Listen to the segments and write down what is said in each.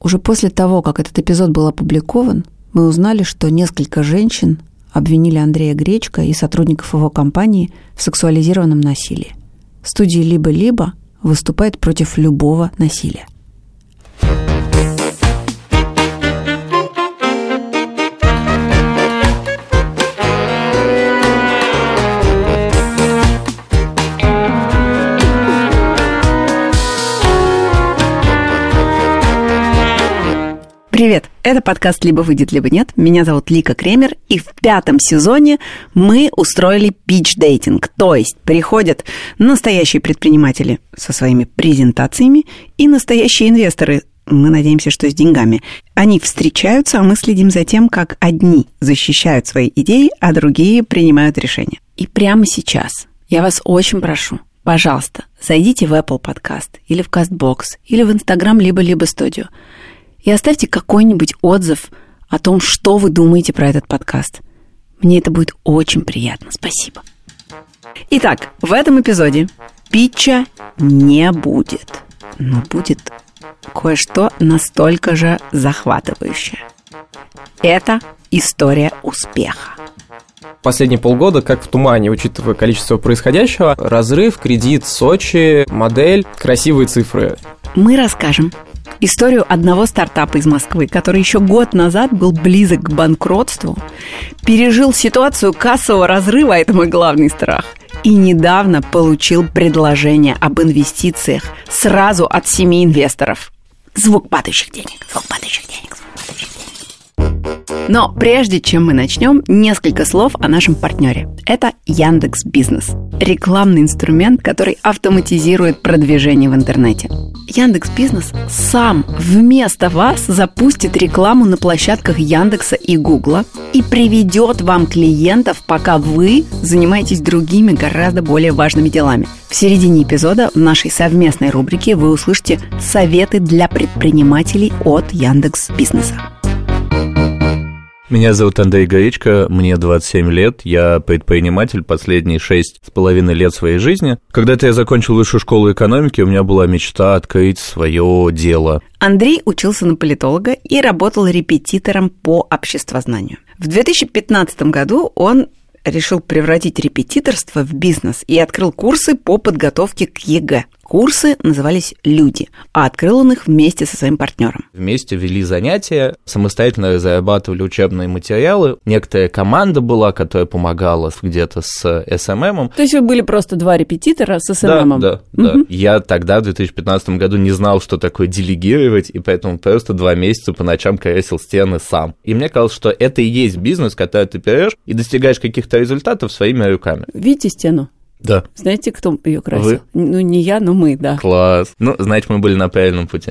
Уже после того, как этот эпизод был опубликован, мы узнали, что несколько женщин обвинили Андрея Гречко и сотрудников его компании в сексуализированном насилии. Студия «Либо-либо» выступает против любого насилия. Привет! Это подкаст «Либо выйдет, либо нет». Меня зовут Лика Кремер, и в 5 сезоне мы устроили питч-дейтинг. То есть приходят настоящие предприниматели со своими презентациями и настоящие инвесторы, мы надеемся, что с деньгами. Они встречаются, а мы следим за тем, как одни защищают свои идеи, а другие принимают решения. И прямо сейчас я вас очень прошу, пожалуйста, зайдите в Apple Podcast или в CastBox, или в Instagram либо-либо студио. И оставьте какой-нибудь отзыв о том, что вы думаете про этот подкаст. Мне это будет очень приятно. Спасибо. Итак, в этом эпизоде питча не будет. Но будет кое-что настолько же захватывающее. Это история успеха. Последние полгода, как в тумане, учитывая количество происходящего. Разрыв, кредит, Сочи, модель, красивые цифры. Мы расскажем историю одного стартапа из Москвы, который еще год назад был близок к банкротству, пережил ситуацию кассового разрыва, это мой главный страх, и недавно получил предложение об инвестициях сразу от 7 инвесторов. Звук падающих денег, звук падающих денег, звук падающих денег. Но прежде чем мы начнем, несколько слов о нашем партнере. Это Яндекс.Бизнес. Рекламный инструмент, который автоматизирует продвижение в интернете. Яндекс.Бизнес сам вместо вас запустит рекламу на площадках Яндекса и Гугла и приведет вам клиентов, пока вы занимаетесь другими, гораздо более важными делами. В середине эпизода в нашей совместной рубрике вы услышите советы для предпринимателей от Яндекс.Бизнеса. Меня зовут Андрей Гречко, мне 27 лет, я предприниматель последние 6,5 лет своей жизни. Когда-то я закончил высшую школу экономики, у меня была мечта открыть свое дело. Андрей учился на политолога и работал репетитором по обществознанию. В 2015 году он решил превратить репетиторство в бизнес и открыл курсы по подготовке к ЕГЭ. Курсы назывались «Люди», а открыл он их вместе со своим партнером. Вместе вели занятия, самостоятельно зарабатывали учебные материалы. Некоторая команда была, которая помогала где-то с СММом. То есть вы были просто 2 репетитора с СММом? Да. Я тогда, в 2015 году, не знал, что такое делегировать, и поэтому просто 2 месяца по ночам красил стены сам. И мне казалось, что это и есть бизнес, который ты берешь и достигаешь каких-то результатов своими руками. Видите стену? Да. Знаете, кто ее красил? Вы? Ну, не я, но мы, да. Класс. Ну, значит, мы были на правильном пути.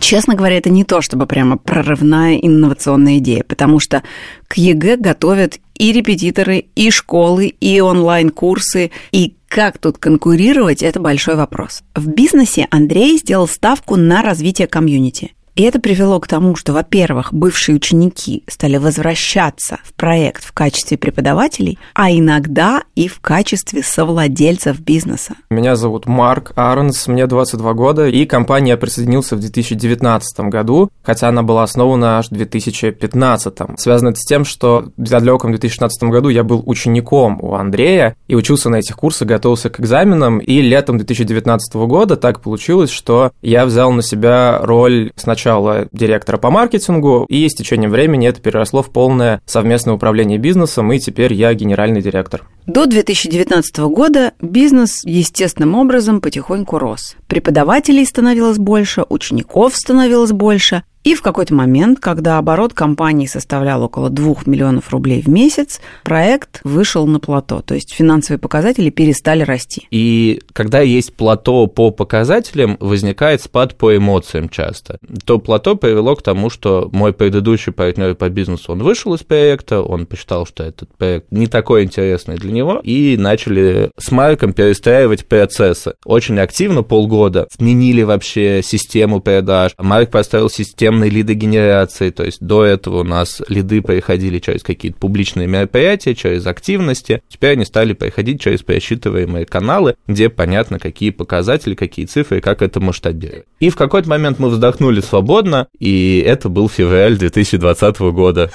Честно говоря, это не то, чтобы прямо прорывная инновационная идея, потому что к ЕГЭ готовят и репетиторы, и школы, и онлайн-курсы, и как тут конкурировать – это большой вопрос. В бизнесе Андрей сделал ставку на развитие комьюнити. И это привело к тому, что, во-первых, бывшие ученики стали возвращаться в проект в качестве преподавателей, а иногда и в качестве совладельцев бизнеса. Меня зовут Марк Аронс, мне 22 года, и компания присоединился в 2019 году, хотя она была основана аж в 2015. Связано это с тем, что в далеком 2016 году я был учеником у Андрея и учился на этих курсах, готовился к экзаменам, и летом 2019 года так получилось, что я взял на себя роль сначала директора по маркетингу, и с течением времени это переросло в полное совместное управление бизнесом, и теперь я генеральный директор. До 2019 года бизнес естественным образом потихоньку рос. Преподавателей становилось больше, учеников становилось больше, и в какой-то момент, когда оборот компании составлял около 2 миллионов рублей в месяц, проект вышел на плато, то есть финансовые показатели перестали расти. И когда есть плато по показателям, возникает спад по эмоциям часто. То плато привело к тому, что мой предыдущий партнер по бизнесу, он вышел из проекта, он посчитал, что этот проект не такой интересный для него, и начали с Марком перестраивать процессы. Очень активно полгода сменили вообще систему продаж. Марк поставил систему системной лидогенерации, то есть до этого у нас лиды проходили через какие-то публичные мероприятия, через активности, теперь они стали проходить через просчитываемые каналы, где понятно, какие показатели, какие цифры, как это масштабировать. И в какой-то момент мы вздохнули свободно, и это был февраль 2020 года.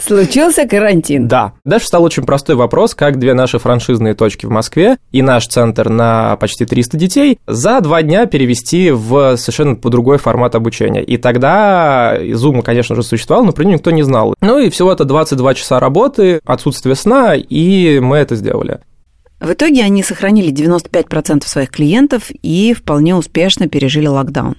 Случился карантин. Да. Дальше стал очень простой вопрос, как две наши франшизные точки в Москве и наш центр на почти 300 детей за 2 дня перевести в совершенно другой формат обучения. И тогда Zoom, конечно же, существовал, но про него никто не знал. Ну и всего-то 22 часа работы, отсутствие сна, и мы это сделали. В итоге они сохранили 95% своих клиентов и вполне успешно пережили локдаун.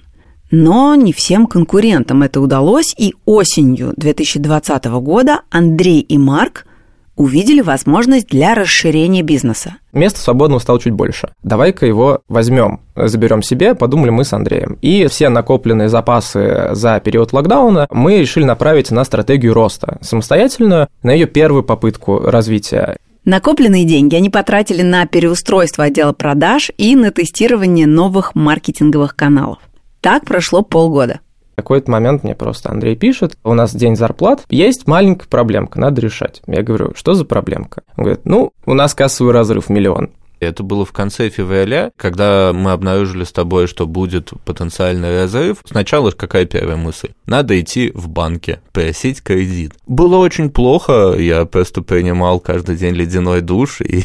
Но не всем конкурентам это удалось, и осенью 2020 года Андрей и Марк увидели возможность для расширения бизнеса. Места свободного стало чуть больше. Давай-ка его возьмем, заберем себе, подумали мы с Андреем. И все накопленные запасы за период локдауна мы решили направить на стратегию роста, самостоятельную, на ее первую попытку развития. Накопленные деньги они потратили на переустройство отдела продаж и на тестирование новых маркетинговых каналов. Так прошло полгода. В какой-то момент мне просто Андрей пишет: у нас день зарплат, есть маленькая проблемка, надо решать. Я говорю: что за проблемка? Он говорит: у нас кассовый разрыв 1 миллион. Это было в конце февраля, когда мы обнаружили с тобой, что будет потенциальный разрыв. Сначала какая первая мысль? Надо идти в банки, просить кредит. Было очень плохо, я просто принимал каждый день ледяной душ и,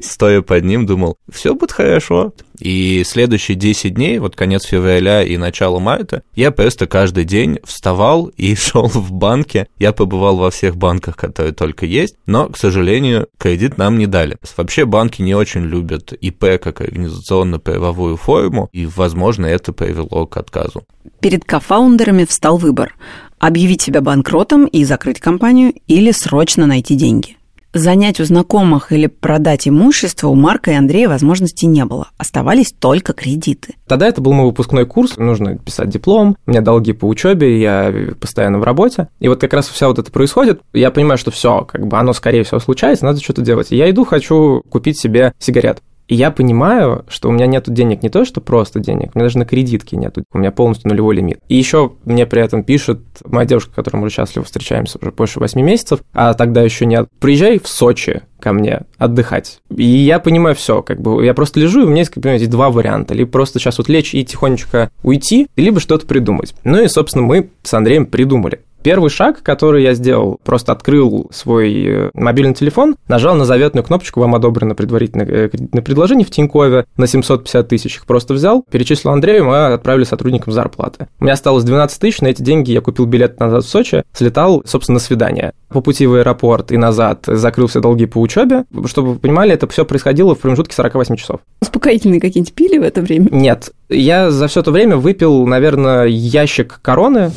стоя под ним, думал, все будет хорошо. И следующие 10 дней, вот конец февраля и начало марта, я просто каждый день вставал и шел в банки. Я побывал во всех банках, которые только есть, но, к сожалению, кредит нам не дали. Вообще банки не очень любят ИП как организационно-правовую форму, и, возможно, это привело к отказу. Перед кофаундерами встал выбор – объявить себя банкротом и закрыть компанию или срочно найти деньги. Занять у знакомых или продать имущество у Марка и Андрея возможности не было. Оставались только кредиты. Тогда это был мой выпускной курс, нужно писать диплом, у меня долги по учебе, я постоянно в работе. И вот как раз вся вот это происходит. Я понимаю, что все, оно скорее всего случается, надо что-то делать. Я иду, хочу купить себе сигарет. И я понимаю, что у меня нет денег не то, что просто денег, у меня даже на кредитке нет, у меня полностью нулевой лимит. И еще мне при этом пишет моя девушка, с которой мы счастливо встречаемся уже больше 8 месяцев, а тогда еще нет, приезжай в Сочи ко мне отдыхать. И я понимаю все, я просто лежу, и у меня есть, понимаете, 2 варианта, либо просто сейчас вот лечь и тихонечко уйти, либо что-то придумать. Ну и, собственно, мы с Андреем придумали. Первый шаг, который я сделал, просто открыл свой мобильный телефон, нажал на заветную кнопочку «Вам одобрено предварительное кредитное предложение» в Тинькове на 750 тысяч. Просто взял, перечислил Андрею, мы отправили сотрудникам зарплаты. У меня осталось 12 тысяч, на эти деньги я купил билет назад в Сочи, слетал, собственно, на свидание. По пути в аэропорт и назад закрыл все долги по учебе. Чтобы вы понимали, это все происходило в промежутке 48 часов. Успокоительные какие-нибудь пили в это время? Нет. Я за все это время выпил, наверное, ящик Короны.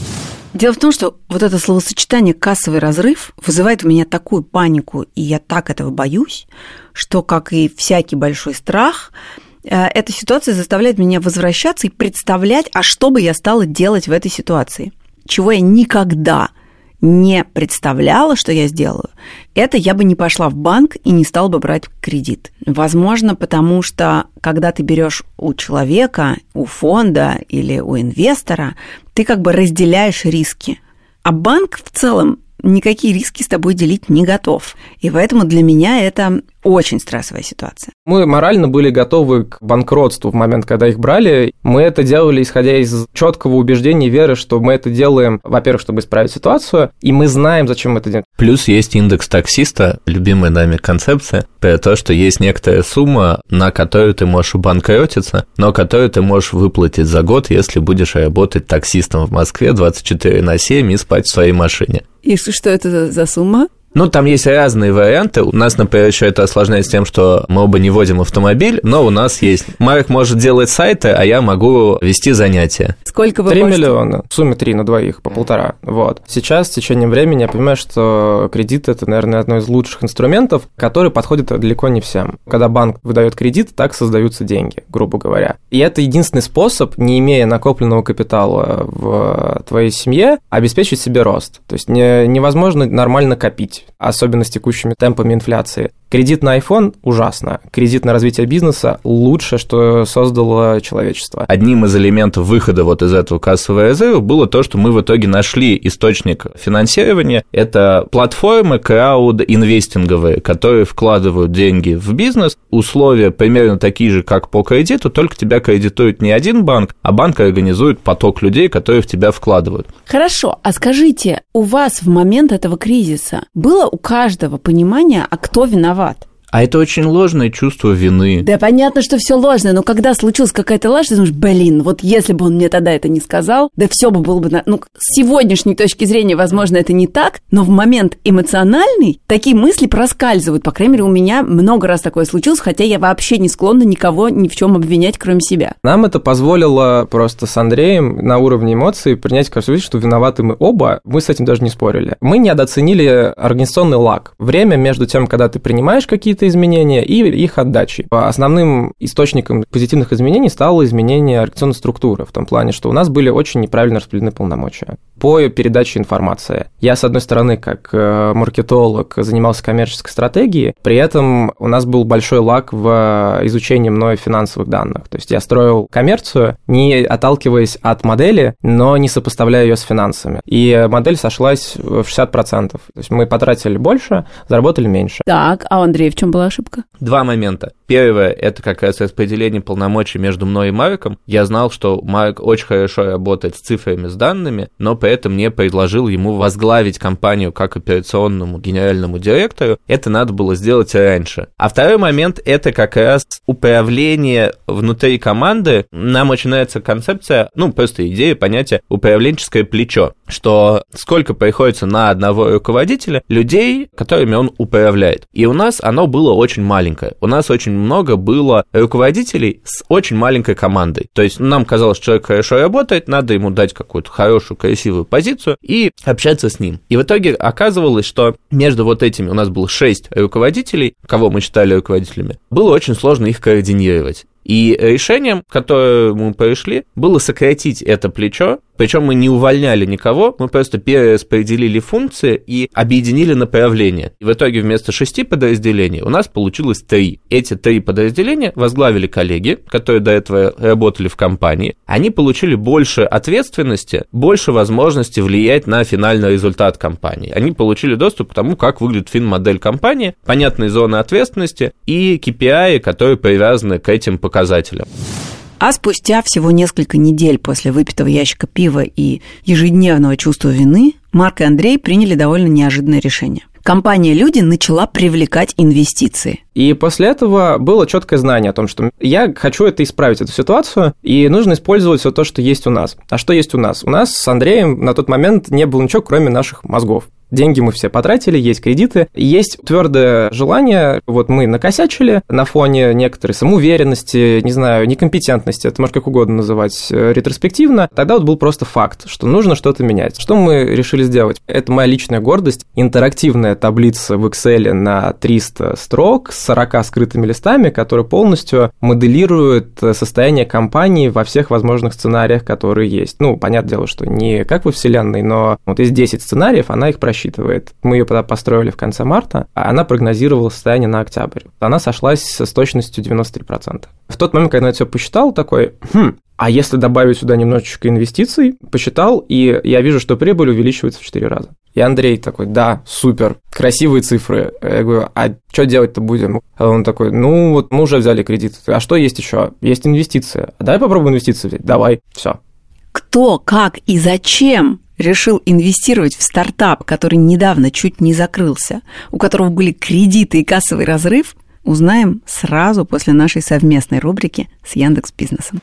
Дело в том, что вот это словосочетание «кассовый разрыв» вызывает у меня такую панику, и я так этого боюсь, что, как и всякий большой страх, эта ситуация заставляет меня возвращаться и представлять, а что бы я стала делать в этой ситуации, чего я никогда не представляла, что я сделаю. Это я бы не пошла в банк и не стала бы брать кредит. Возможно, потому что, когда ты берешь у человека, у фонда или у инвестора, ты как бы разделяешь риски. А банк в целом никакие риски с тобой делить не готов. И поэтому для меня это очень стрессовая ситуация. Мы морально были готовы к банкротству в момент, когда их брали. Мы это делали, исходя из четкого убеждения и веры, что мы это делаем, во-первых, чтобы исправить ситуацию, и мы знаем, зачем мы это делаем. Плюс есть индекс таксиста, любимая нами концепция, про то, что есть некоторая сумма, на которую ты можешь банкротиться, но которую ты можешь выплатить за год, если будешь работать таксистом в Москве 24/7 и спать в своей машине. И что это за сумма? Там есть разные варианты. У нас, например, еще это осложняется тем, что мы оба не водим автомобиль, но у нас есть. Марк может делать сайты, а я могу вести занятия. Сколько вы 3 миллиона. В сумме 3 на 2 по 1,5. Вот. Сейчас, с течением времени, я понимаю, что кредит – это, наверное, одно из лучших инструментов, который подходит далеко не всем. Когда банк выдает кредит, так создаются деньги, грубо говоря. И это единственный способ, не имея накопленного капитала в твоей семье, обеспечить себе рост. То есть невозможно нормально копить, особенно с текущими темпами инфляции. Кредит на iPhone ужасно. Кредит на развитие бизнеса лучше, что создало человечество. Одним из элементов выхода вот из этого кассового разрыва было то, что мы в итоге нашли источник финансирования. Это платформы краудинвестинговые, которые вкладывают деньги в бизнес. Условия примерно такие же, как по кредиту, только тебя кредитует не один банк, а банк организует поток людей, которые в тебя вкладывают. Хорошо, а скажите, у вас в момент этого кризиса было у каждого понимание, а кто виноват? А это очень ложное чувство вины. Да понятно, что все ложное, но когда случилась какая-то ложь, ты думаешь, блин, вот если бы он мне тогда это не сказал, да все бы было бы... Ну, с сегодняшней точки зрения, возможно, это не так, но в момент эмоциональный такие мысли проскальзывают. По крайней мере, у меня много раз такое случилось, хотя я вообще не склонна никого ни в чем обвинять, кроме себя. Нам это позволило просто с Андреем на уровне эмоций принять, кажется, что виноваты мы оба. Мы с этим даже не спорили. Мы недооценили организационный лаг. Время между тем, когда ты принимаешь какие-то изменения и их отдачи. Основным источником позитивных изменений стало изменение организационной структуры, в том плане, что у нас были очень неправильно распределены полномочия по передаче информации. Я, с одной стороны, как маркетолог, занимался коммерческой стратегией, при этом у нас был большой лаг в изучении мной финансовых данных. То есть я строил коммерцию, не отталкиваясь от модели, но не сопоставляя ее с финансами. И модель сошлась в 60%. То есть мы потратили больше, заработали меньше. Так, а Андрей, в чем была ошибка? Два момента. Первое, это как раз распределение полномочий между мной и Марком. Я знал, что Марк очень хорошо работает с цифрами, с данными, но при этом мне предложил ему возглавить компанию как операционному генеральному директору. Это надо было сделать раньше. А второй момент, это как раз управление внутри команды. Нам очень нравится концепция, ну, просто идея, понятие управленческое плечо, что сколько приходится на одного руководителя людей, которыми он управляет. И у нас оно было очень маленькое. У нас очень много было руководителей с очень маленькой командой. То есть нам казалось, что человек хорошо работает, надо ему дать какую-то хорошую, красивую позицию и общаться с ним. И в итоге оказывалось, что между вот этими у нас было 6 руководителей, кого мы считали руководителями, было очень сложно их координировать. И решением, которое мы пришли, было сократить это плечо, причем мы не увольняли никого, мы просто перераспределили функции и объединили направления. И в итоге вместо 6 подразделений у нас получилось 3. Эти 3 подразделения возглавили коллеги, которые до этого работали в компании. Они получили больше ответственности, больше возможности влиять на финальный результат компании. Они получили доступ к тому, как выглядит финмодель компании, понятные зоны ответственности и KPI, которые привязаны к этим показателям. А спустя всего несколько недель после выпитого ящика пива и ежедневного чувства вины Марк и Андрей приняли довольно неожиданное решение. Компания «Люди» начала привлекать инвестиции. И после этого было четкое знание о том, что я хочу это исправить, эту ситуацию, и нужно использовать все то, что есть у нас. А что есть у нас? У нас с Андреем на тот момент не было ничего, кроме наших мозгов. Деньги мы все потратили, есть кредиты, есть твердое желание, вот мы накосячили на фоне некоторой самоуверенности, не знаю, некомпетентности, это можно как угодно называть ретроспективно, тогда вот был просто факт, что нужно что-то менять. Что мы решили сделать? Это моя личная гордость, интерактивная таблица в Excel на 300 строк с 40 скрытыми листами, которая полностью моделирует состояние компании во всех возможных сценариях, которые есть. Ну, понятное дело, что не как во Вселенной, но вот из 10 сценариев она их просчитывает. Мы ее построили в конце марта, а она прогнозировала состояние на октябрь. Она сошлась с точностью 93%. В тот момент, когда я это все посчитал, такой, а если добавить сюда немножечко инвестиций, посчитал, и я вижу, что прибыль увеличивается в 4 раза. И Андрей такой, да, супер, красивые цифры. Я говорю, а что делать-то будем? А он такой, ну вот мы уже взяли кредит, а что есть еще? Есть инвестиции. А давай попробуем инвестиции взять. Давай, все. Кто, как и зачем решил инвестировать в стартап, который недавно чуть не закрылся, у которого были кредиты и кассовый разрыв, узнаем сразу после нашей совместной рубрики с Яндекс.Бизнесом.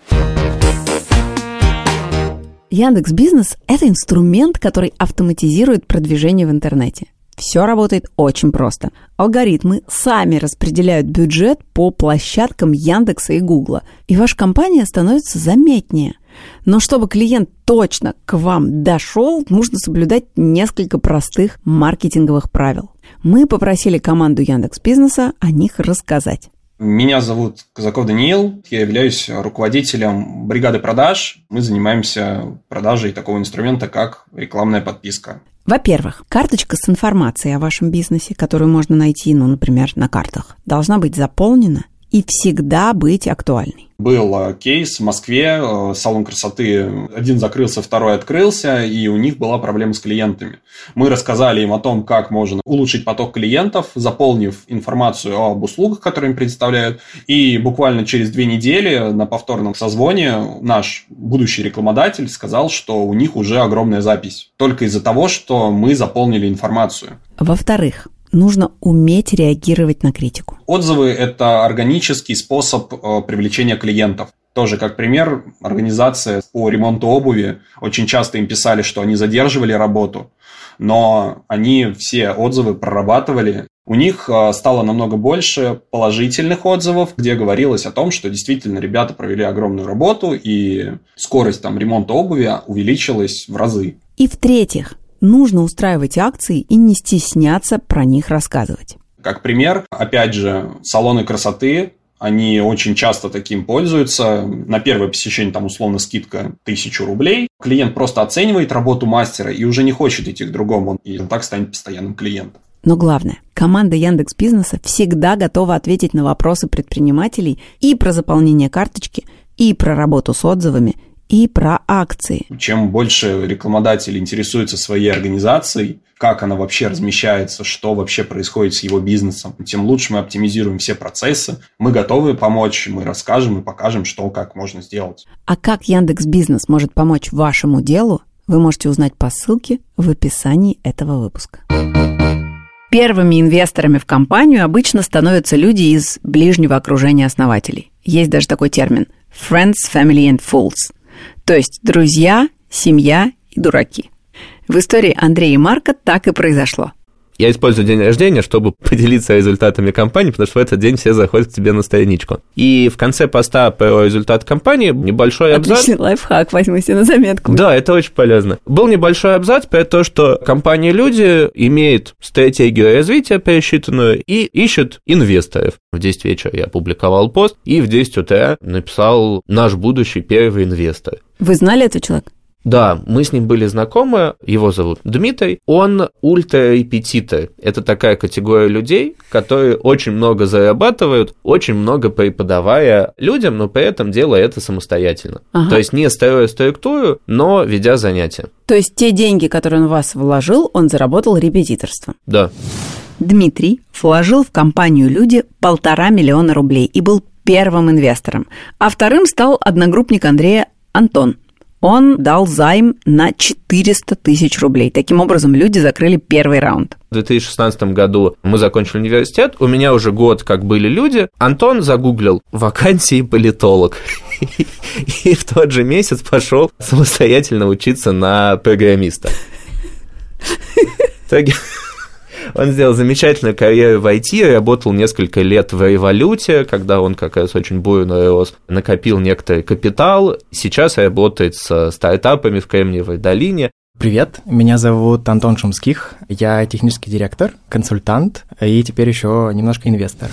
Яндекс.Бизнес – это инструмент, который автоматизирует продвижение в интернете. Все работает очень просто. Алгоритмы сами распределяют бюджет по площадкам Яндекса и Гугла, и ваша компания становится заметнее. Но чтобы клиент точно к вам дошел, нужно соблюдать несколько простых маркетинговых правил. Мы попросили команду Яндекс.Бизнеса о них рассказать. Меня зовут Казаков Даниил, я являюсь руководителем бригады продаж. Мы занимаемся продажей такого инструмента, как рекламная подписка. Во-первых, карточка с информацией о вашем бизнесе, которую можно найти, например, на картах, должна быть заполнена и всегда быть актуальной. Был кейс в Москве, салон красоты, один закрылся, второй открылся, и у них была проблема с клиентами. Мы рассказали им о том, как можно улучшить поток клиентов, заполнив информацию об услугах, которые им предоставляют, и буквально через 2 недели на повторном созвоне наш будущий рекламодатель сказал, что у них уже огромная запись, только из-за того, что мы заполнили информацию. Во-вторых, нужно уметь реагировать на критику. Отзывы – это органический способ привлечения клиентов. Тоже, как пример, организация по ремонту обуви. Очень часто им писали, что они задерживали работу, но они все отзывы прорабатывали. У них стало намного больше положительных отзывов, где говорилось о том, что действительно ребята провели огромную работу, и скорость ремонта обуви увеличилась в разы. И в-третьих, нужно устраивать акции и не стесняться про них рассказывать. Как пример, опять же, салоны красоты, они очень часто таким пользуются. На первое посещение условно скидка 1000 рублей. Клиент просто оценивает работу мастера и уже не хочет идти к другому, и так станет постоянным клиентом. Но главное, команда Яндекс.Бизнеса всегда готова ответить на вопросы предпринимателей и про заполнение карточки, и про работу с отзывами, и про акции. Чем больше рекламодатель интересуется своей организацией, как она вообще размещается, что вообще происходит с его бизнесом, тем лучше мы оптимизируем все процессы. Мы готовы помочь, мы расскажем и покажем, что как можно сделать. А как Яндекс.Бизнес может помочь вашему делу, вы можете узнать по ссылке в описании этого выпуска. Первыми инвесторами в компанию обычно становятся люди из ближнего окружения основателей. Есть даже такой термин «friends, family and fools». То есть друзья, семья и дураки. В истории Андрея и Марка так и произошло. Я использую день рождения, чтобы поделиться результатами компании, потому что в этот день все заходят к тебе на страничку. И в конце поста про результат компании небольшой абзац. Отличный лайфхак, возьму себе на заметку. Да, это очень полезно. Был небольшой абзац про то, что компания «Люди» имеет стратегию развития пересчитанную и ищет инвесторов. В 10 вечера я опубликовал пост, и в 10 утра написал «Наш будущий первый инвестор». Вы знали этого человека? Да, мы с ним были знакомы, его зовут Дмитрий, он ультра-репетитор. Это такая категория людей, которые очень много зарабатывают, очень много преподавая людям, но при этом делая это самостоятельно. Ага. То есть не строя структуру, но ведя занятия. То есть те деньги, которые он в вас вложил, он заработал репетиторством? Да. Дмитрий вложил в компанию «Люди» 1,5 миллиона рублей и был первым инвестором, а вторым стал одногруппник Андрея Антон. Он дал займ на 400 тысяч рублей. Таким образом, люди закрыли первый раунд. В 2016 году мы закончили университет. У меня уже год, как были люди. Антон загуглил «вакансии политолог». И в тот же месяц пошел самостоятельно учиться на программиста. Он сделал замечательную карьеру в IT, работал несколько лет в «Революте», когда он как раз очень бурно рос, накопил некоторый капитал, сейчас работает с стартапами в Кремниевой долине. Привет, меня зовут Антон Шумских, я технический директор, консультант и теперь еще немножко инвестор.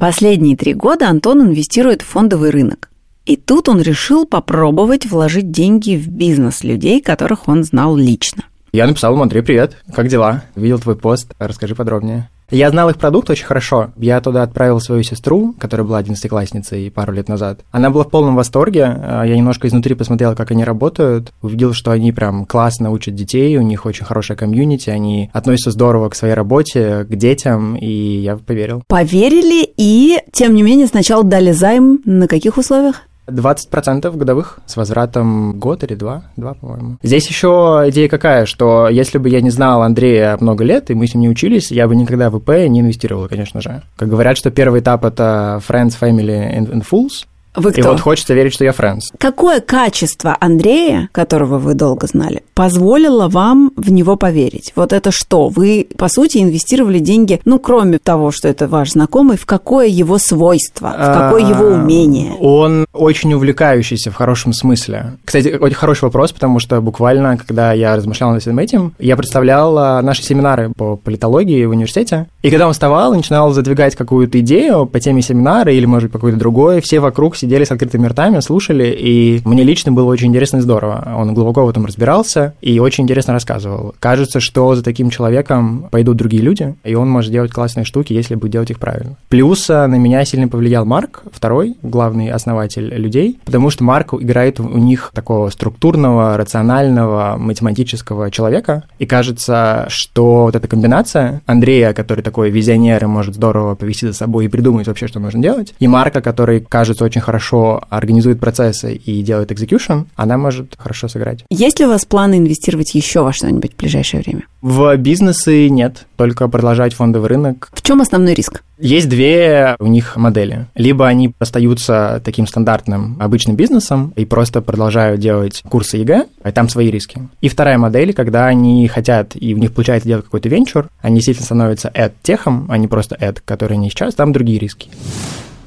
Последние 3 года Антон инвестирует в фондовый рынок. И тут он решил попробовать вложить деньги в бизнес людей, которых он знал лично. Я написал им: Андрей, привет, как дела? Видел твой пост, расскажи подробнее. Я знал их продукт очень хорошо. Я туда отправил свою сестру, которая была 11-классницей пару лет назад. Она была в полном восторге. Я немножко изнутри посмотрел, как они работают. Увидел, что они прям классно учат детей, у них очень хорошая комьюнити, они относятся здорово к своей работе, к детям, и я поверил. Поверили и, тем не менее, сначала дали займ. На каких условиях? 20% годовых с возвратом год или два, по-моему. Здесь еще идея какая, что если бы я не знал Андрея много лет, и мы с ним не учились, я бы никогда в ИП не инвестировал, конечно же. Как говорят, что первый этап – это friends, family and fools. Вы кто? И вот хочется верить, что я Фрэнс. Какое качество Андрея, которого вы долго знали, позволило вам в него поверить? Вот это что? Вы, по сути, инвестировали деньги, ну, кроме того, что это ваш знакомый, в какое его свойство, в какое его умение? Он очень увлекающийся в хорошем смысле. Кстати, очень хороший вопрос, потому что буквально, когда я размышлял над всем этим, я представлял наши семинары по политологии в университете. И когда он вставал и начинал задвигать какую-то идею по теме семинара или, может быть, по какой-то другой, все вокруг сидели с открытыми ртами, слушали, и мне лично было очень интересно и здорово. Он глубоко в этом разбирался и очень интересно рассказывал. Кажется, что за таким человеком пойдут другие люди, и он может делать классные штуки, если будет делать их правильно. Плюс на меня сильно повлиял Марк, второй главный основатель людей, потому что Марк играет у них такого структурного, рационального, математического человека, и кажется, что вот эта комбинация Андрея, который такой визионер и может здорово повести за собой и придумать вообще, что нужно делать, и Марка, который, кажется, очень хорошо организует процессы и делает экзекьюшн, она может хорошо сыграть. Есть ли у вас планы инвестировать еще во что-нибудь в ближайшее время? В бизнесы нет, только продолжать фондовый рынок. В чем основной риск? Есть две у них модели. Либо они остаются таким стандартным обычным бизнесом и просто продолжают делать курсы ЕГЭ, а там свои риски. И вторая модель, когда они хотят, и у них получается делать какой-то венчур, они действительно становятся эдтехом, а не просто эд, который не сейчас, там другие риски.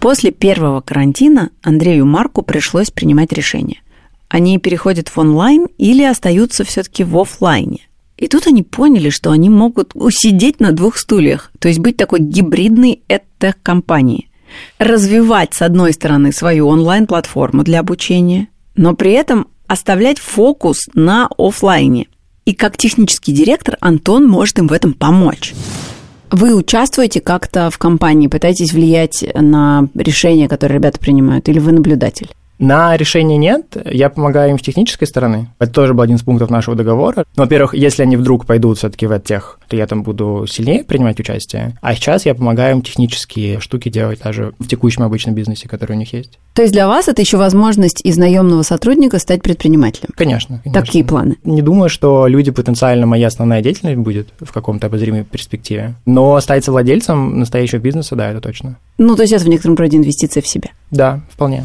После первого карантина Андрею Марку пришлось принимать решение. Они переходят в онлайн или остаются все-таки в офлайне. И тут они поняли, что они могут усидеть на двух стульях, то есть быть такой гибридной эдтех-компанией. Развивать, с одной стороны, свою онлайн-платформу для обучения, но при этом оставлять фокус на офлайне. И как технический директор Антон может им в этом помочь. Вы участвуете как-то в компании, пытаетесь влиять на решения, которые ребята принимают, или вы наблюдатель? На решение нет, я помогаю им с технической стороны. Это тоже был один из пунктов нашего договора. Но, во-первых, если они вдруг пойдут все-таки в эдтех, то я там буду сильнее принимать участие. А сейчас я помогаю им технические штуки делать даже в текущем обычном бизнесе, который у них есть. То есть для вас это еще возможность из наемного сотрудника стать предпринимателем? Конечно, конечно. Такие планы? Не думаю, что люди потенциально моя основная деятельность будет в каком-то обозримой перспективе. Но стать совладельцем настоящего бизнеса, да, это точно. Ну, то есть это в некотором роде инвестиция в себя? Да, вполне.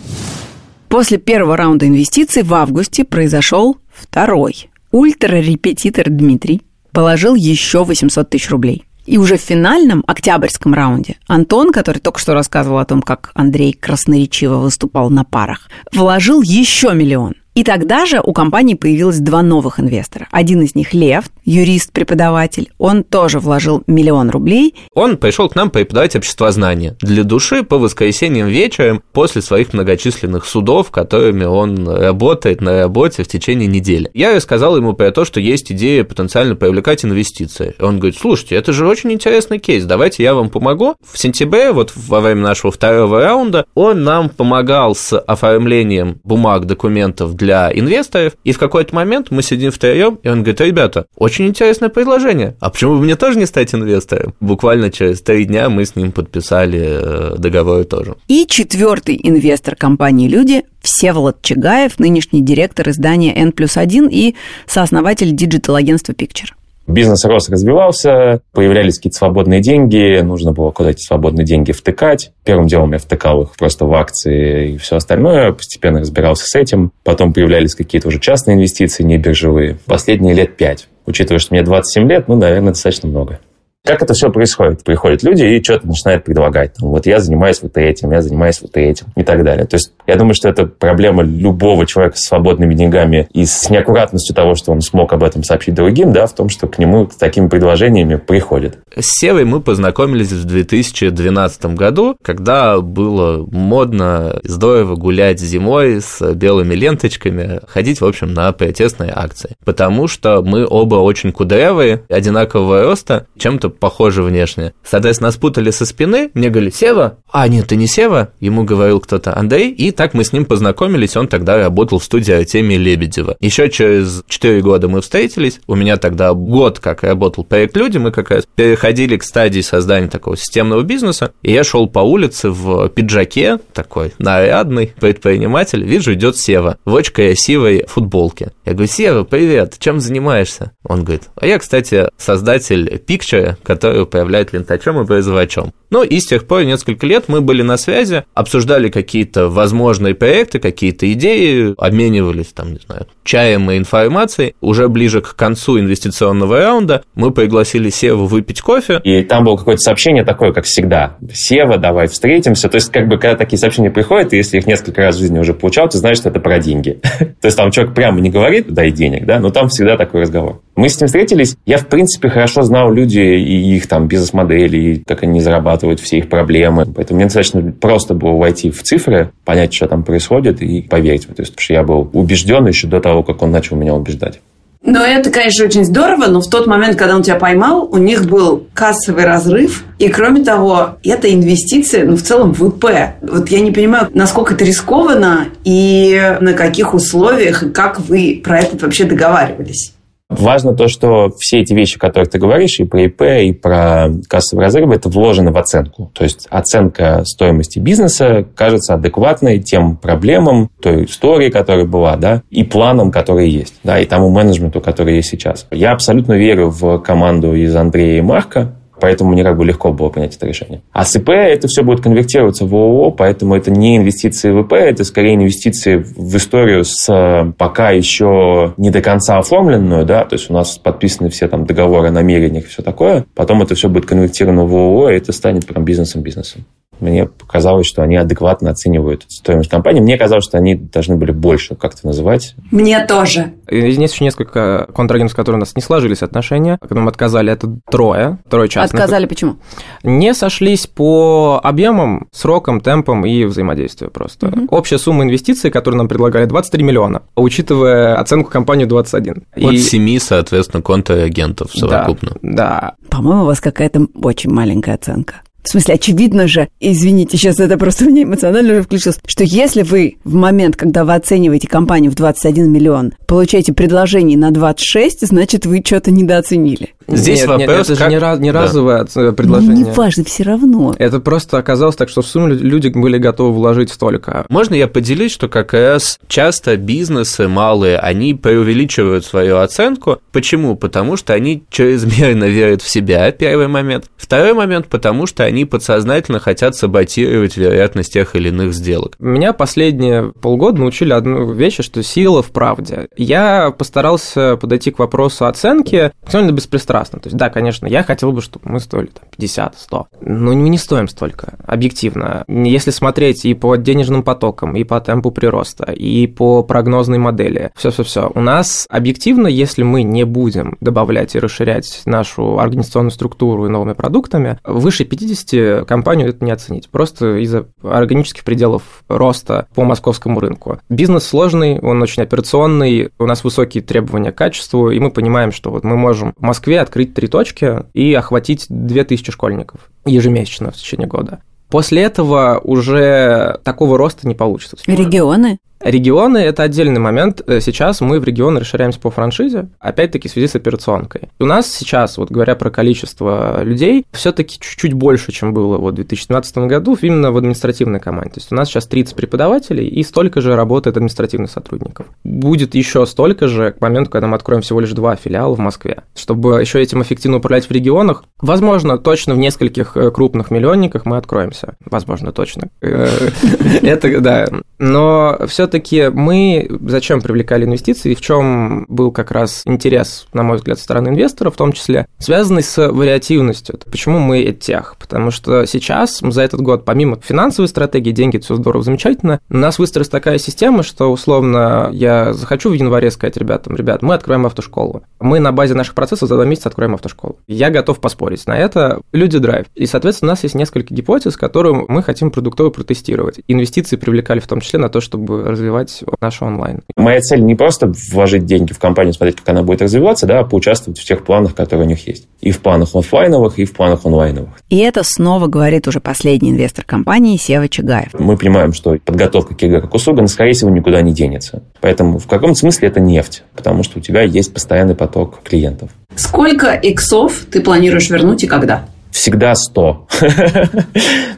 После первого раунда инвестиций в августе произошел второй. Ультрарепетитор Дмитрий положил еще 800 тысяч рублей. И уже в финальном октябрьском раунде Антон, который только что рассказывал о том, как Андрей красноречиво выступал на парах, вложил еще 1 000 000. И тогда же у компании появилось 2 новых инвестора. Один из них Лев, юрист-преподаватель. Он тоже вложил 1 000 000 рублей. Он пришел к нам преподавать обществознание для души по воскресеньям вечером после своих многочисленных судов, которыми он работает на работе в течение недели. Я рассказал ему про то, что есть идея потенциально привлекать инвестиции. Он говорит: слушайте, это же очень интересный кейс, давайте я вам помогу. В сентябре, вот во время нашего второго раунда, он нам помогал с оформлением бумаг, документов для инвесторов, и в какой-то момент мы сидим втроем, и он говорит: ребята, очень интересное предложение, а почему бы мне тоже не стать инвестором? Буквально через 3 дня мы с ним подписали договор тоже. И 4-й инвестор компании «Люди» Всеволод Чагаев, нынешний директор издания N плюс 1 и сооснователь диджитал-агентства «Пикчер». Бизнес рос, развивался, появлялись какие-то свободные деньги, нужно было куда эти свободные деньги втыкать. Первым делом я втыкал их просто в акции и все остальное, постепенно разбирался с этим. Потом появлялись какие-то уже частные инвестиции, не биржевые. Последние 5 лет, учитывая, что мне 27 лет, ну, наверное, достаточно много. Как это все происходит? Приходят люди и что-то начинают предлагать. Вот я занимаюсь вот этим, я занимаюсь вот этим и так далее. То есть я думаю, что это проблема любого человека с свободными деньгами и с неаккуратностью того, что он смог об этом сообщить другим, да, в том, что к нему с такими предложениями приходят. С Севой мы познакомились в 2012 году, когда было модно, здорово гулять зимой с белыми ленточками, ходить, в общем, на протестные акции. Потому что мы оба очень кудрявые, одинакового роста, чем-то похоже внешне. Соответственно, нас путали со спины, мне говорили: Сева? А, нет, ты не Сева? Ему говорил кто-то: Андрей. И так мы с ним познакомились, он тогда работал в студии Артемия Лебедева. Еще через 4 года мы встретились, у меня тогда год как работал проект «Люди», мы как раз переходили к стадии создания такого системного бизнеса, и я шел по улице в пиджаке, такой нарядный предприниматель, вижу, идет Сева в очень красивой футболке. Я говорю: Сева, привет, чем занимаешься? Он говорит: а я, кстати, создатель «Пикчера», который управляет лентачом и призывачом. Ну и с тех пор несколько лет мы были на связи, обсуждали какие-то возможные проекты, какие-то идеи, обменивались там, не знаю, чаем и информацией. Уже ближе к концу инвестиционного раунда мы пригласили Севу выпить кофе. И там было какое-то сообщение такое, как всегда: Сева, давай встретимся. То есть, как бы, когда такие сообщения приходят, и если их несколько раз в жизни уже получал, ты знаешь, что это про деньги. То есть, там человек прямо не говорит, дай денег, да, но там всегда такой разговор. Мы с ним встретились, я, в принципе, хорошо знал людей и их там бизнес-модели, и как они зарабатывают, все их проблемы. Поэтому мне достаточно просто было войти в цифры, понять, что там происходит, и поверить. То есть, потому что я был убежден еще до того, как он начал меня убеждать. Ну, это, конечно, очень здорово, но в тот момент, когда он тебя поймал, у них был кассовый разрыв, и, кроме того, это инвестиции, ну, в целом, в ИП. Вот я не понимаю, насколько это рискованно, и на каких условиях, и как вы про это вообще договаривались. Важно то, что все эти вещи, которые ты говоришь, и про ИП, и про кассовые разрывы, это вложено в оценку. То есть оценка стоимости бизнеса кажется адекватной тем проблемам, той истории, которая была, да, и планам, которые есть, да, и тому менеджменту, который есть сейчас. Я абсолютно верю в команду из Андрея и Марка, поэтому мне как бы легко было принять это решение. А с ИП это все будет конвертироваться в ООО, поэтому это не инвестиции в ИП, это скорее инвестиции в историю с пока еще не до конца оформленную, да, то есть у нас подписаны все там договоры о намерениях и все такое, потом это все будет конвертировано в ООО, и это станет прям бизнесом-бизнесом. Мне показалось, что они адекватно оценивают стоимость компании. Мне казалось, что они должны были больше как-то называть. Мне тоже. Есть еще несколько контрагентов, с которыми у нас не сложились отношения. Когда мы отказали, это трое частных. Отказали почему? Не сошлись по объемам, срокам, темпам и взаимодействию просто. Угу. Общая сумма инвестиций, которую нам предлагали, 23 миллиона, учитывая оценку компании 21. От 7, соответственно, контрагентов совокупно. Да. По-моему, у вас какая-то очень маленькая оценка. В смысле, очевидно же, извините, сейчас это просто у меня эмоционально уже включилось, что если вы в момент, когда вы оцениваете компанию в 21 миллион, получаете предложение на 26, значит, вы что-то недооценили. Здесь вопрос, это как... же не разовое предложение. Не важно, все равно. Это просто оказалось так, что в сумме люди были готовы вложить столько. Можно я поделюсь, что как раз часто бизнесы малые, они преувеличивают свою оценку. Почему? Потому что они чрезмерно верят в себя, первый момент. Второй момент, потому что они подсознательно хотят саботировать вероятность тех или иных сделок. Меня последние полгода научили одну вещь, что сила в правде. Я постарался подойти к вопросу оценки максимально беспристрастно. То есть, да, конечно, я хотел бы, чтобы мы стоили там, 50, 100, но мы не стоим столько, объективно. Если смотреть и по денежным потокам, и по темпу прироста, и по прогнозной модели, все-все-все. У нас объективно, если мы не будем добавлять и расширять нашу организационную структуру и новыми продуктами, выше 50 компанию это не оценить, просто из-за органических пределов роста по московскому рынку. Бизнес сложный, он очень операционный, у нас высокие требования к качеству, и мы понимаем, что вот мы можем в Москве открыть 3 точки и охватить 2000 школьников ежемесячно в течение года. После этого уже такого роста не получится. Регионы? Регионы – это отдельный момент. Сейчас мы в регионы расширяемся по франшизе, опять-таки в связи с операционкой. У нас сейчас, вот говоря про количество людей, все-таки чуть-чуть больше, чем было в 2017 году, именно в административной команде. То есть у нас сейчас 30 преподавателей и столько же работает административных сотрудников. Будет еще столько же к моменту, когда мы откроем всего лишь 2 филиала в Москве. Чтобы еще этим эффективно управлять в регионах, возможно, точно в нескольких крупных миллионниках мы откроемся. Возможно, точно. Это, да. Но все-таки мы зачем привлекали инвестиции и в чем был как раз интерес, на мой взгляд, со стороны инвесторов, в том числе, связанный с вариативностью. Почему мы EdTech? Потому что сейчас, за этот год, помимо финансовой стратегии, деньги, все здорово, замечательно, у нас выстроилась такая система, что, условно, я захочу в январе сказать ребятам: ребят, мы откроем автошколу. Мы на базе наших процессов за 2 месяца откроем автошколу. Я готов поспорить на это. Люди драйв. И, соответственно, у нас есть несколько гипотез, которые мы хотим продуктово протестировать. Инвестиции привлекали в том числе на то, чтобы развивать наш онлайн. Моя цель не просто вложить деньги в компанию, смотреть, как она будет развиваться, да, а поучаствовать в тех планах, которые у них есть. И в планах офлайновых, и в планах онлайновых. И это снова говорит уже последний инвестор компании Сева Чагаев. Мы понимаем, что подготовка к ЕГЭ как услуга, скорее всего, никуда не денется. Поэтому в каком-то смысле это нефть, потому что у тебя есть постоянный поток клиентов. Сколько иксов ты планируешь вернуть и когда? Всегда 100.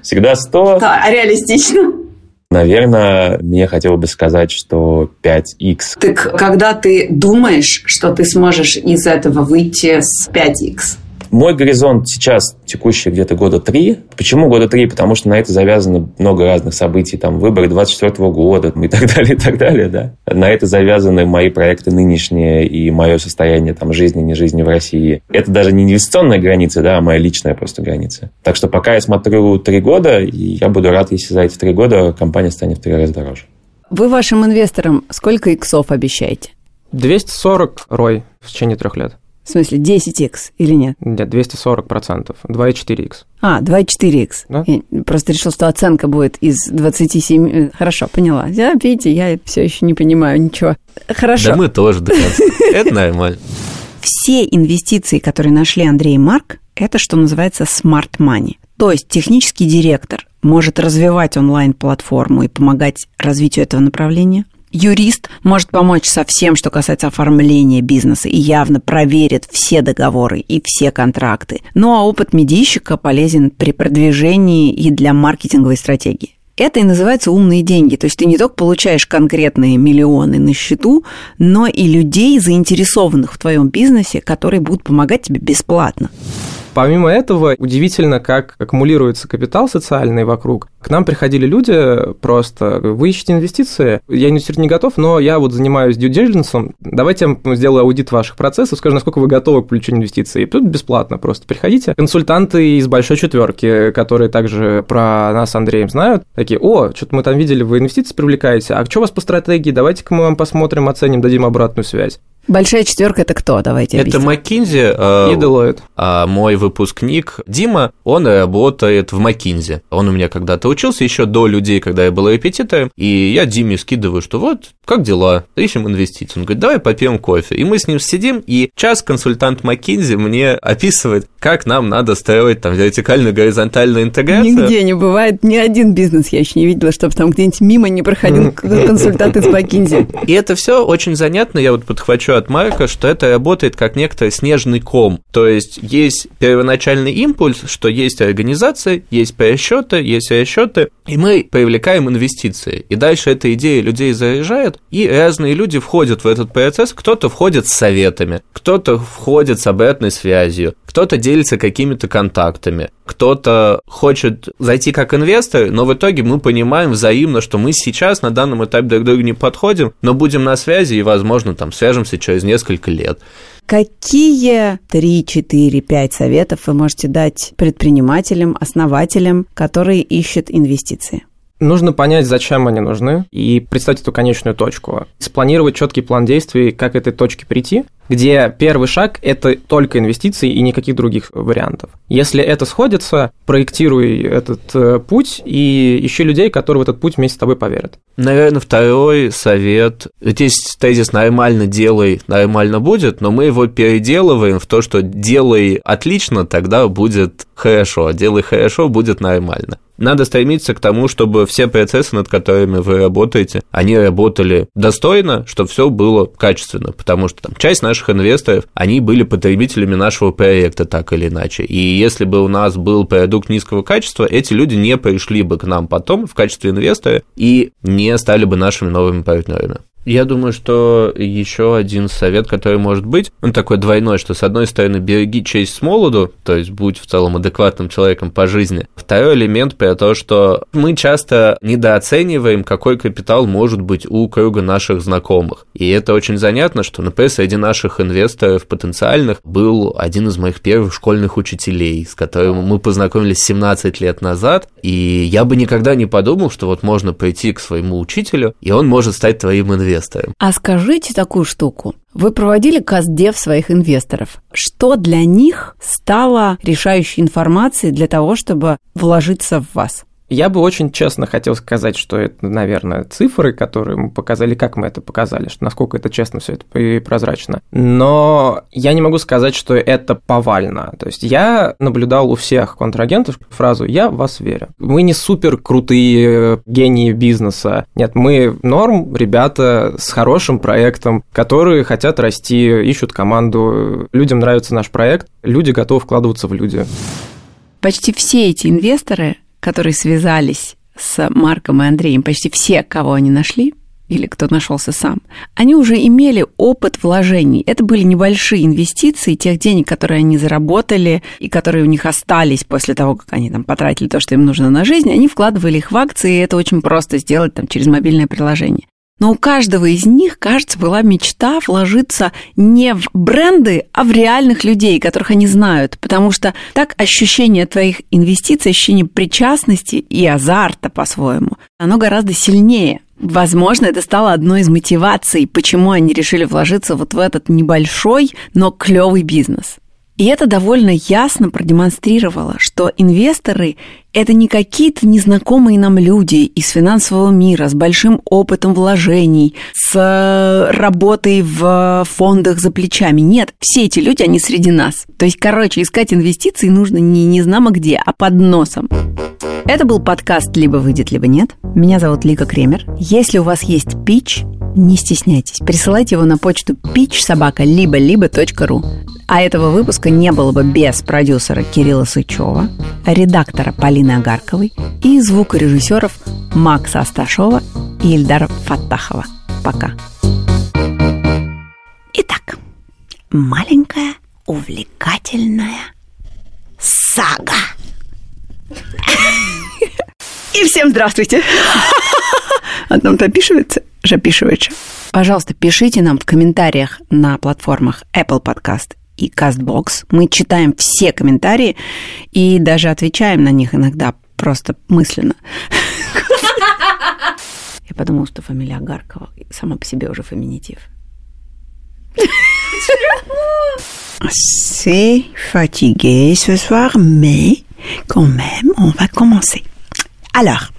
Всегда 100. А реалистично? Наверное, мне хотелось бы сказать, что 5x. Так когда ты думаешь, что ты сможешь из этого выйти с 5x? Мой горизонт сейчас текущий где-то года 3. Почему года 3? Потому что на это завязано много разных событий, там выборы 24 года и так далее, да. На это завязаны мои проекты нынешние и мое состояние там жизни, не жизни в России. Это даже не инвестиционная граница, да, а моя личная просто граница. Так что пока я смотрю 3 года, и я буду рад, если за эти 3 года компания станет в 3 раза дороже. Вы вашим инвесторам сколько иксов обещаете? 240 ROI в течение 3 лет. В смысле, 10x или нет? Нет, 240%, 2,4x. 2,4x. Да? Я просто решил, что оценка будет из 27... Хорошо, поняла. Я, видите, я все еще не понимаю ничего. Хорошо. Да мы тоже до конца. Это нормально. Все инвестиции, которые нашли Андрей и Марк, это, что называется, smart money. То есть технический директор может развивать онлайн-платформу и помогать развитию этого направления. Юрист может помочь со всем, что касается оформления бизнеса, и явно проверит все договоры и все контракты. Ну а опыт медийщика полезен при продвижении и для маркетинговой стратегии. Это и называется умные деньги. То есть ты не только получаешь конкретные миллионы на счету, но и людей, заинтересованных в твоем бизнесе, которые будут помогать тебе бесплатно. Помимо этого, удивительно, как аккумулируется капитал социальный вокруг. К нам приходили люди просто: вы ищете инвестиции? Я не готов, но я вот занимаюсь due diligence. Давайте я сделаю аудит ваших процессов, скажу, насколько вы готовы к получению инвестиций. И тут бесплатно просто приходите. Консультанты из большой четверки, которые также про нас с Андреем знают, такие: о, что-то мы там видели, вы инвестиции привлекаете, а что у вас по стратегии? Давайте-ка мы вам посмотрим, оценим, дадим обратную связь. Большая четверка — это кто? Давайте объясним. Это МакКинзи и Делойт. Мой выпускник Дима, он работает в МакКинзи. Он у меня когда-то учился, еще до людей, когда я был аппетитом. И я Диме скидываю, что вот, как дела? Ищем инвестиции. Он говорит: давай попьем кофе. И мы с ним сидим, и час консультант МакКинзи мне описывает, как нам надо строить там вертикально-горизонтальную интеграцию. Нигде не бывает, ни один бизнес я еще не видела, чтобы там где-нибудь мимо не проходил консультант из МакКинзи. И это все очень занятно. Я вот подхвачу от Марка, что это работает как некто снежный ком. То есть первоначальный импульс, что есть организация, есть расчеты, и мы привлекаем инвестиции. И дальше эта идея людей заряжает, и разные люди входят в этот процесс. Кто-то входит с советами, кто-то входит с обратной связью, кто-то делится какими-то контактами, кто-то хочет зайти как инвестор, но в итоге мы понимаем взаимно, что мы сейчас на данном этапе друг к другу не подходим, но будем на связи и, возможно, там свяжемся через несколько лет. Какие 3-4-5 советов вы можете дать предпринимателям, основателям, которые ищут инвестиции? Нужно понять, зачем они нужны, и представить эту конечную точку. Спланировать четкий план действий, как к этой точке прийти, где первый шаг – это только инвестиции и никаких других вариантов. Если это сходится, проектируй этот путь и ищи людей, которые в этот путь вместе с тобой поверят. Наверное, второй совет. Здесь тезис «нормально делай, нормально будет», но мы его переделываем в то, что «делай отлично, тогда будет хорошо», «делай хорошо, будет нормально». Надо стремиться к тому, чтобы все процессы, над которыми вы работаете, они работали достойно, чтобы все было качественно, потому что там часть наших инвесторов, они были потребителями нашего проекта так или иначе, и если бы у нас был продукт низкого качества, эти люди не пришли бы к нам потом в качестве инвестора и не стали бы нашими новыми партнерами. Я думаю, что еще один совет, который может быть, он такой двойной, что, с одной стороны, береги честь с молоду, то есть будь в целом адекватным человеком по жизни. Второй элемент про то, что мы часто недооцениваем, какой капитал может быть у круга наших знакомых. И это очень занятно, что, например, среди наших инвесторов потенциальных был один из моих первых школьных учителей, с которым мы познакомились 17 лет назад, и я бы никогда не подумал, что вот можно прийти к своему учителю, и он может стать твоим инвестором. А скажите такую штуку. Вы проводили кастдев своих инвесторов. Что для них стало решающей информацией для того, чтобы вложиться в вас? Я бы очень честно хотел сказать, что это, наверное, цифры, которые мы показали, как мы это показали, что насколько это честно все это и прозрачно. Но я не могу сказать, что это повально. То есть я наблюдал у всех контрагентов фразу «я в вас верю». Мы не супер крутые гении бизнеса. Нет, мы норм, ребята с хорошим проектом, которые хотят расти, ищут команду. Людям нравится наш проект, люди готовы вкладываться в люди. Почти все эти инвесторы, которые связались с Марком и Андреем, почти все, кого они нашли, или кто нашелся сам, они уже имели опыт вложений. Это были небольшие инвестиции тех денег, которые они заработали и которые у них остались после того, как они там потратили то, что им нужно на жизнь. Они вкладывали их в акции, и это очень просто сделать там, через мобильное приложение. Но у каждого из них, кажется, была мечта вложиться не в бренды, а в реальных людей, которых они знают. Потому что так ощущение твоих инвестиций, ощущение причастности и азарта по-своему, оно гораздо сильнее. Возможно, это стало одной из мотиваций, почему они решили вложиться вот в этот небольшой, но клевый бизнес. И это довольно ясно продемонстрировало, что инвесторы – это не какие-то незнакомые нам люди из финансового мира с большим опытом вложений, с работой в фондах за плечами. Нет, все эти люди, они среди нас. То есть, короче, искать инвестиции нужно не знамо где, а под носом. Это был подкаст «Либо выйдет, либо нет». Меня зовут Лика Кремер. Если у вас есть питч, не стесняйтесь. Присылайте его на почту pitch@libo-libo.ru. А этого выпуска не было бы без продюсера Кирилла Сычева, редактора Полины Агарковой и звукорежиссеров Макса Асташова и Ильдара Фаттахова. Пока. Итак, маленькая увлекательная сага. И всем здравствуйте. Одном-то опишивается. Пожалуйста, пишите нам в комментариях на платформах Apple Podcast и CastBox. Мы читаем все комментарии и даже отвечаем на них иногда просто мысленно. Я подумала, что фамилия Агаркова сама по себе уже феминитив. C'est fatigué ce soir, mais quand même, on va commencer. Alors...